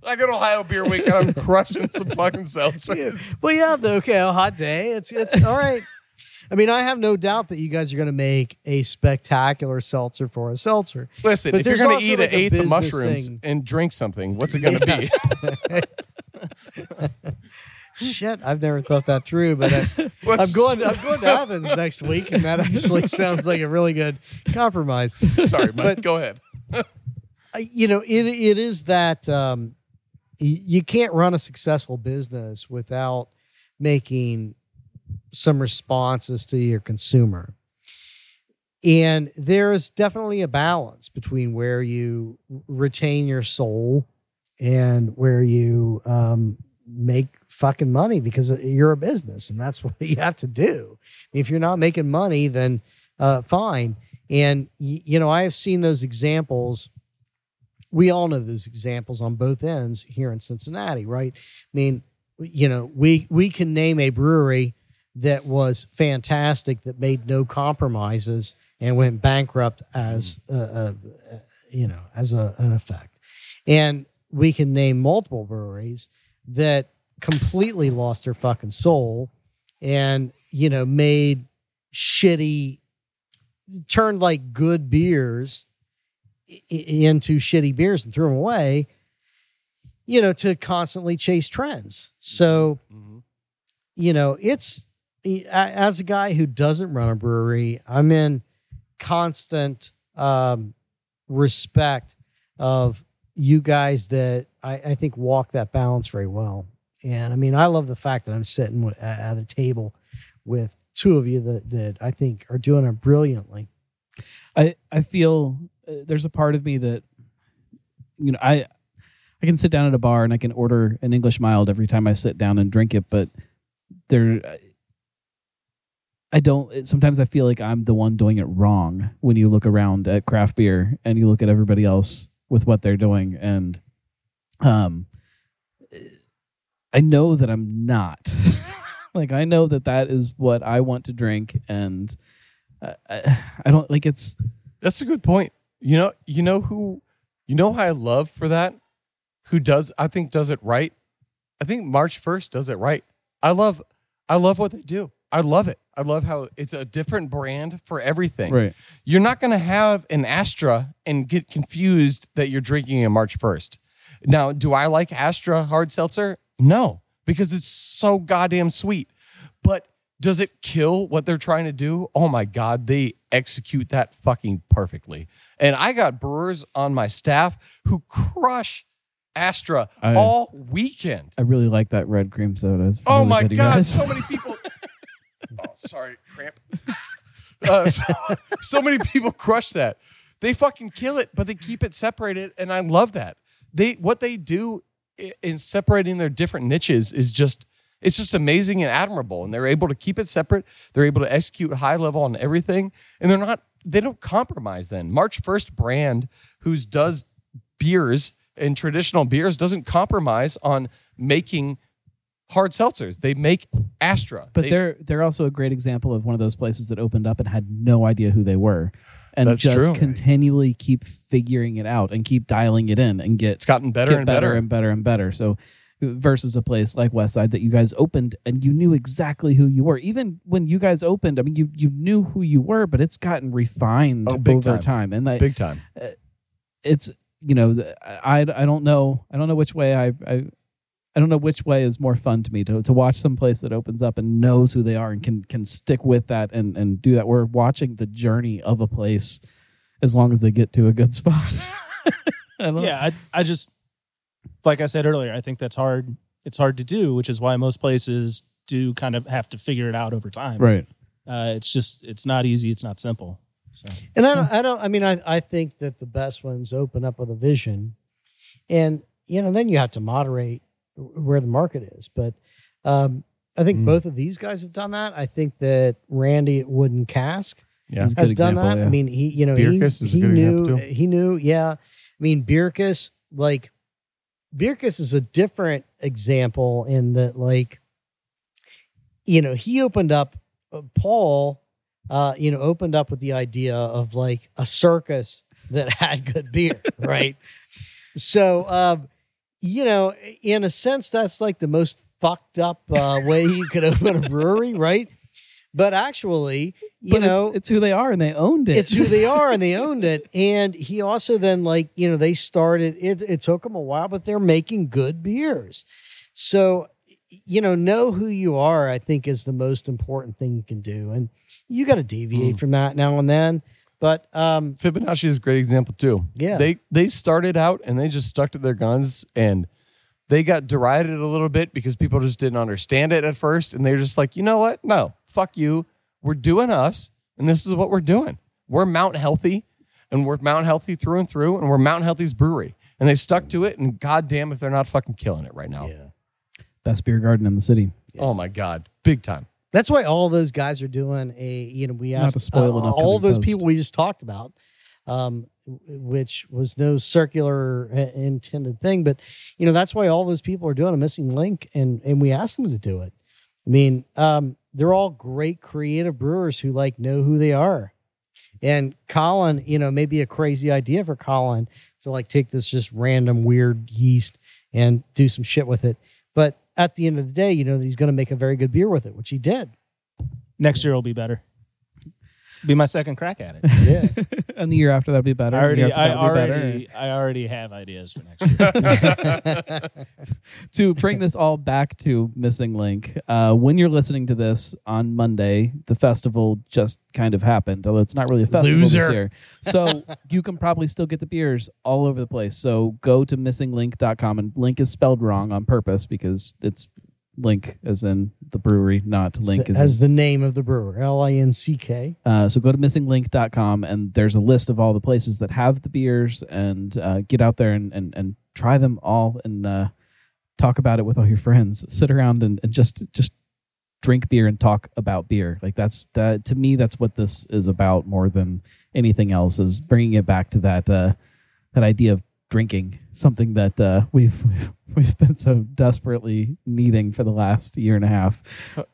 Like an Ohio Beer Week, I'm crushing some fucking seltzers. Well, a hot day. It's all right. I mean, I have no doubt that you guys are going to make a spectacular seltzer for a seltzer. Listen, but if you're going to eat an eighth of mushrooms and drink something, what's it going to be? Shit, I've never thought that through, but I'm going to Athens next week, and that actually sounds like a really good compromise. Sorry, Mike, go ahead. It is that you can't run a successful business without making some responses to your consumer. And there is definitely a balance between where you retain your soul and where you... make fucking money, because you're a business and that's what you have to do. If you're not making money, then fine. And, I have seen those examples. We all know those examples on both ends here in Cincinnati, right? I mean, we can name a brewery that was fantastic, that made no compromises and went bankrupt as an effect. And we can name multiple breweries that completely lost their fucking soul and, made turned like good beers into shitty beers and threw them away, to constantly chase trends. So, it's, as a guy who doesn't run a brewery, I'm in constant respect of you guys that I think walk that balance very well. And I mean, I love the fact that I'm sitting at a table with two of you that I think are doing it brilliantly. I feel there's a part of me that, I can sit down at a bar and I can order an English mild every time I sit down and drink it, but sometimes I feel like I'm the one doing it wrong when you look around at craft beer and you look at everybody else with what they're doing. And I know that I'm not. I know that is what I want to drink. And I don't like it's. That's a good point. You know I love for that. Who does? I think does it right. I think March 1st does it right. I love what they do. I love it. I love how it's a different brand for everything. Right. You're not going to have an Astra and get confused that you're drinking a March 1st. Now, do I like Astra hard seltzer? No, because it's so goddamn sweet. But does it kill what they're trying to do? Oh my God, they execute that fucking perfectly. And I got brewers on my staff who crush Astra all weekend. I really like that red cream soda. It's oh my God, so many people... Oh, sorry, cramp. So many people crush that. They fucking kill it, but they keep it separated, and I love that. What they do in separating their different niches is just, it's just amazing and admirable, and they're able to keep it separate. They're able to execute high level on everything, and they don't compromise then. March 1st brand who does beers and traditional beers doesn't compromise on making hard seltzers. They make Astra. But they're also a great example of one of those places that opened up and had no idea who they were. And just true. Continually keep figuring it out and keep dialing it in and it's gotten better and better. So versus a place like Westside that you guys opened and you knew exactly who you were. Even when you guys opened, I mean, you knew who you were, but it's gotten refined over time. And like, big time. It's, I don't know which way is more fun to me, to watch some place that opens up and knows who they are and can stick with that and do that. We're watching the journey of a place as long as they get to a good spot. I just, like I said earlier, I think that's hard. It's hard to do, which is why most places do kind of have to figure it out over time. Right. It's not easy. It's not simple. So. And I think that the best ones open up with a vision, and then you have to moderate where the market is. But I think both of these guys have done that. I think that Randy at Wooden Cask has done that. Yeah. I mean, he knew. Yeah. I mean, Bierkus is a different example in that, he opened up, Paul, opened up with the idea of like a circus that had good beer. Right. So, in a sense, that's like the most fucked up way you could open a brewery, right? But actually, it's who they are, and they owned it. It's who they are, and they owned it. And he also then, they started. It took them a while, but they're making good beers. So, know who you are, I think, is the most important thing you can do, and you got to deviate from that now and then. But Fibonacci is a great example too. Yeah, they started out and they just stuck to their guns, and they got derided a little bit because people just didn't understand it at first, and they're just like, you know what? No, fuck you. We're doing us, and this is what we're doing. We're Mount Healthy, and we're Mount Healthy through and through, and we're Mount Healthy's brewery, and they stuck to it. And goddamn, if they're not fucking killing it right now. Yeah, best beer garden in the city. Yeah. Oh my God, big time. That's why all those guys are doing we asked to spoil all those people we just talked about, which was no circular intended thing. But, that's why all those people are doing a Missing Link, and we asked them to do it. I mean, they're all great creative brewers who know who they are. And Colin, maybe a crazy idea for Colin to take this just random weird yeast and do some shit with it. But at the end of the day, he's going to make a very good beer with it, which he did. Next year will be better. Be my second crack at it. Yeah. And the year after that'll be better. I already have ideas for next year. To bring this all back to Missing Link, when you're listening to this on Monday, the festival just kind of happened, although it's not really a festival this year. So you can probably still get the beers all over the place. So go to missinglink.com, and link is spelled wrong on purpose because it's Link as in the brewery, not Link as the name of the brewer, Link. So go to missinglink.com, and there's a list of all the places that have the beers, and get out there and try them all, and talk about it with all your friends. Sit around and just drink beer and talk about beer. To me, that's what this is about more than anything else, is bringing it back to that idea of drinking, something that we've been so desperately needing for the last year and a half.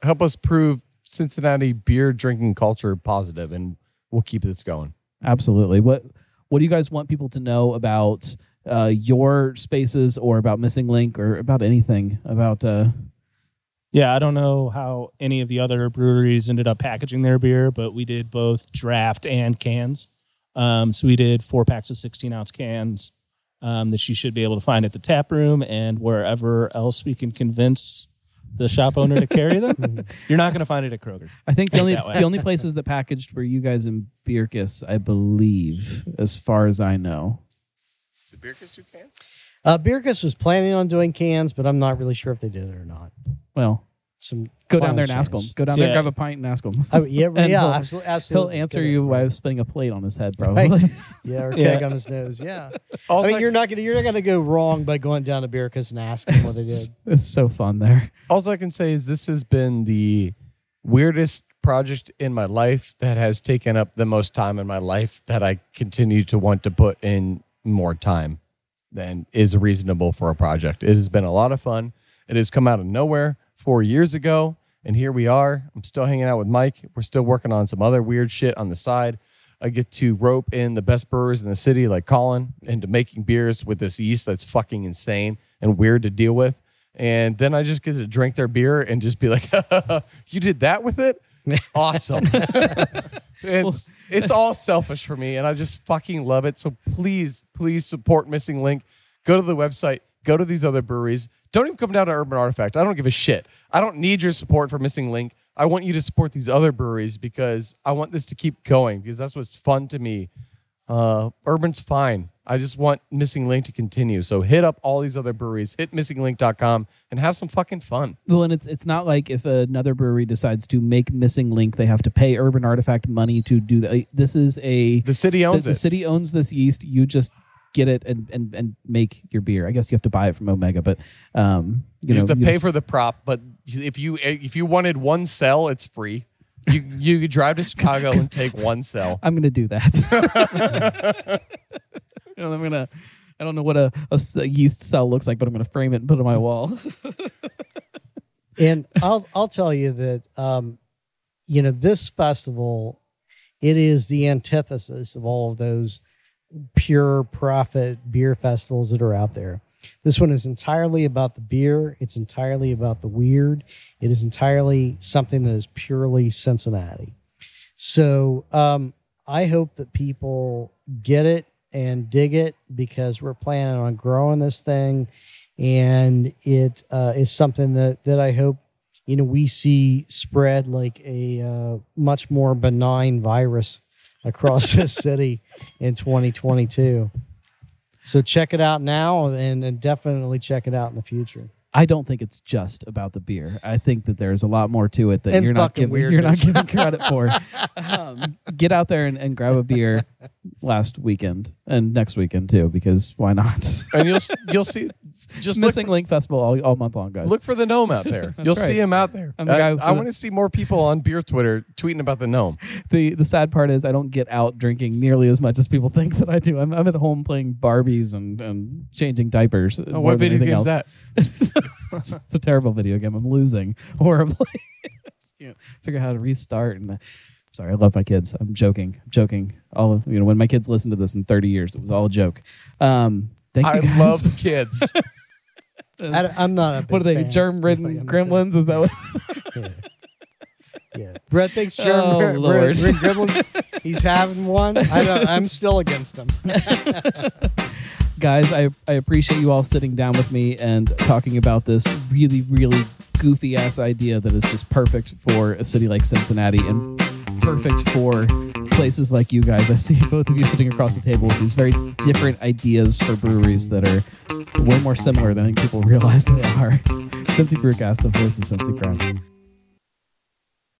Help us prove Cincinnati beer drinking culture positive, and we'll keep this going. Absolutely. What do you guys want people to know about your spaces, or about Missing Link, or about anything about? Yeah, I don't know how any of the other breweries ended up packaging their beer, but we did both draft and cans. So we did 4 packs of 16-ounce cans that you should be able to find at the tap room and wherever else we can convince the shop owner to carry them. You're not going to find it at Kroger. I think the only places that packaged were you guys in Bierkus, I believe, as far as I know. Did Bierkus do cans? Bierkus was planning on doing cans, but I'm not really sure if they did it or not. Well, go down there and ask him. Go down there, grab a pint and ask him. Absolutely. He'll answer you by spinning a plate on his head, probably. Right. Yeah, or a keg on his nose. Yeah. Also, I mean, you're not gonna go wrong by going down to Bierkus and asking what they did. It's so fun there. All I can say is this has been the weirdest project in my life that has taken up the most time in my life that I continue to want to put in more time than is reasonable for a project. It has been a lot of fun. It has come out of nowhere 4 years ago, and here we are. I'm still hanging out with Mike. We're still working on some other weird shit on the side. I get to rope in the best brewers in the city, like Colin, into making beers with this yeast that's fucking insane and weird to deal with. And then I just get to drink their beer and just be like, you did that with it? Awesome. It's all selfish for me, and I just fucking love it. So please, please support Missing Link. Go to the website. Go to these other breweries. Don't even come down to Urban Artifact. I don't give a shit. I don't need your support for Missing Link. I want you to support these other breweries because I want this to keep going, because that's what's fun to me. Urban's fine. I just want Missing Link to continue. So hit up all these other breweries. Hit missinglink.com and have some fucking fun. Well, and it's not like if another brewery decides to make Missing Link, they have to pay Urban Artifact money to do that. This is the city owns it. The city owns this yeast. You just get it and make your beer. I guess you have to buy it from Omega, but you pay for the prop. But if you wanted one cell, it's free. You could drive to Chicago and take one cell. I'm gonna do that. I don't know what a yeast cell looks like, but I'm gonna frame it and put it on my wall. And I'll tell you that this festival, it is the antithesis of all of those pure profit beer festivals that are out there. This one is entirely about the beer. It's entirely about the weird. It is entirely something that is purely Cincinnati. So I hope that people get it and dig it, because we're planning on growing this thing, and it is something that I hope we see spread like a much more benign virus across this city in 2022. So check it out now, and definitely check it out in the future. I don't think it's just about the beer. I think that there's a lot more to it that you're not giving credit for. Get out there and grab a beer last weekend and next weekend too, because why not? And you'll see just Missing Link Festival all month long, guys. Look for the gnome out there. You'll see him out there. I want to see more people on beer Twitter tweeting about the gnome. The sad part is I don't get out drinking nearly as much as people think that I do. I'm at home playing Barbies and changing diapers. Oh, what video game is that? It's a terrible video game. I'm losing horribly. Just, figure out how to restart. And sorry, I love my kids. I'm joking. All of, when my kids listen to this in 30 years, it was all a joke. Thank you. I love kids. I'm not. What are they? Germ-ridden gremlins? Is that what? Yeah. Brett thinks germ-ridden gremlins. He's having one. I'm still against him. Guys, I appreciate you all sitting down with me and talking about this really, really goofy-ass idea that is just perfect for a city like Cincinnati and perfect for places like you guys. I see both of you sitting across the table with these very different ideas for breweries that are way more similar than I think people realize they are. Cincy Brewcast, the voice of Cincy Craft.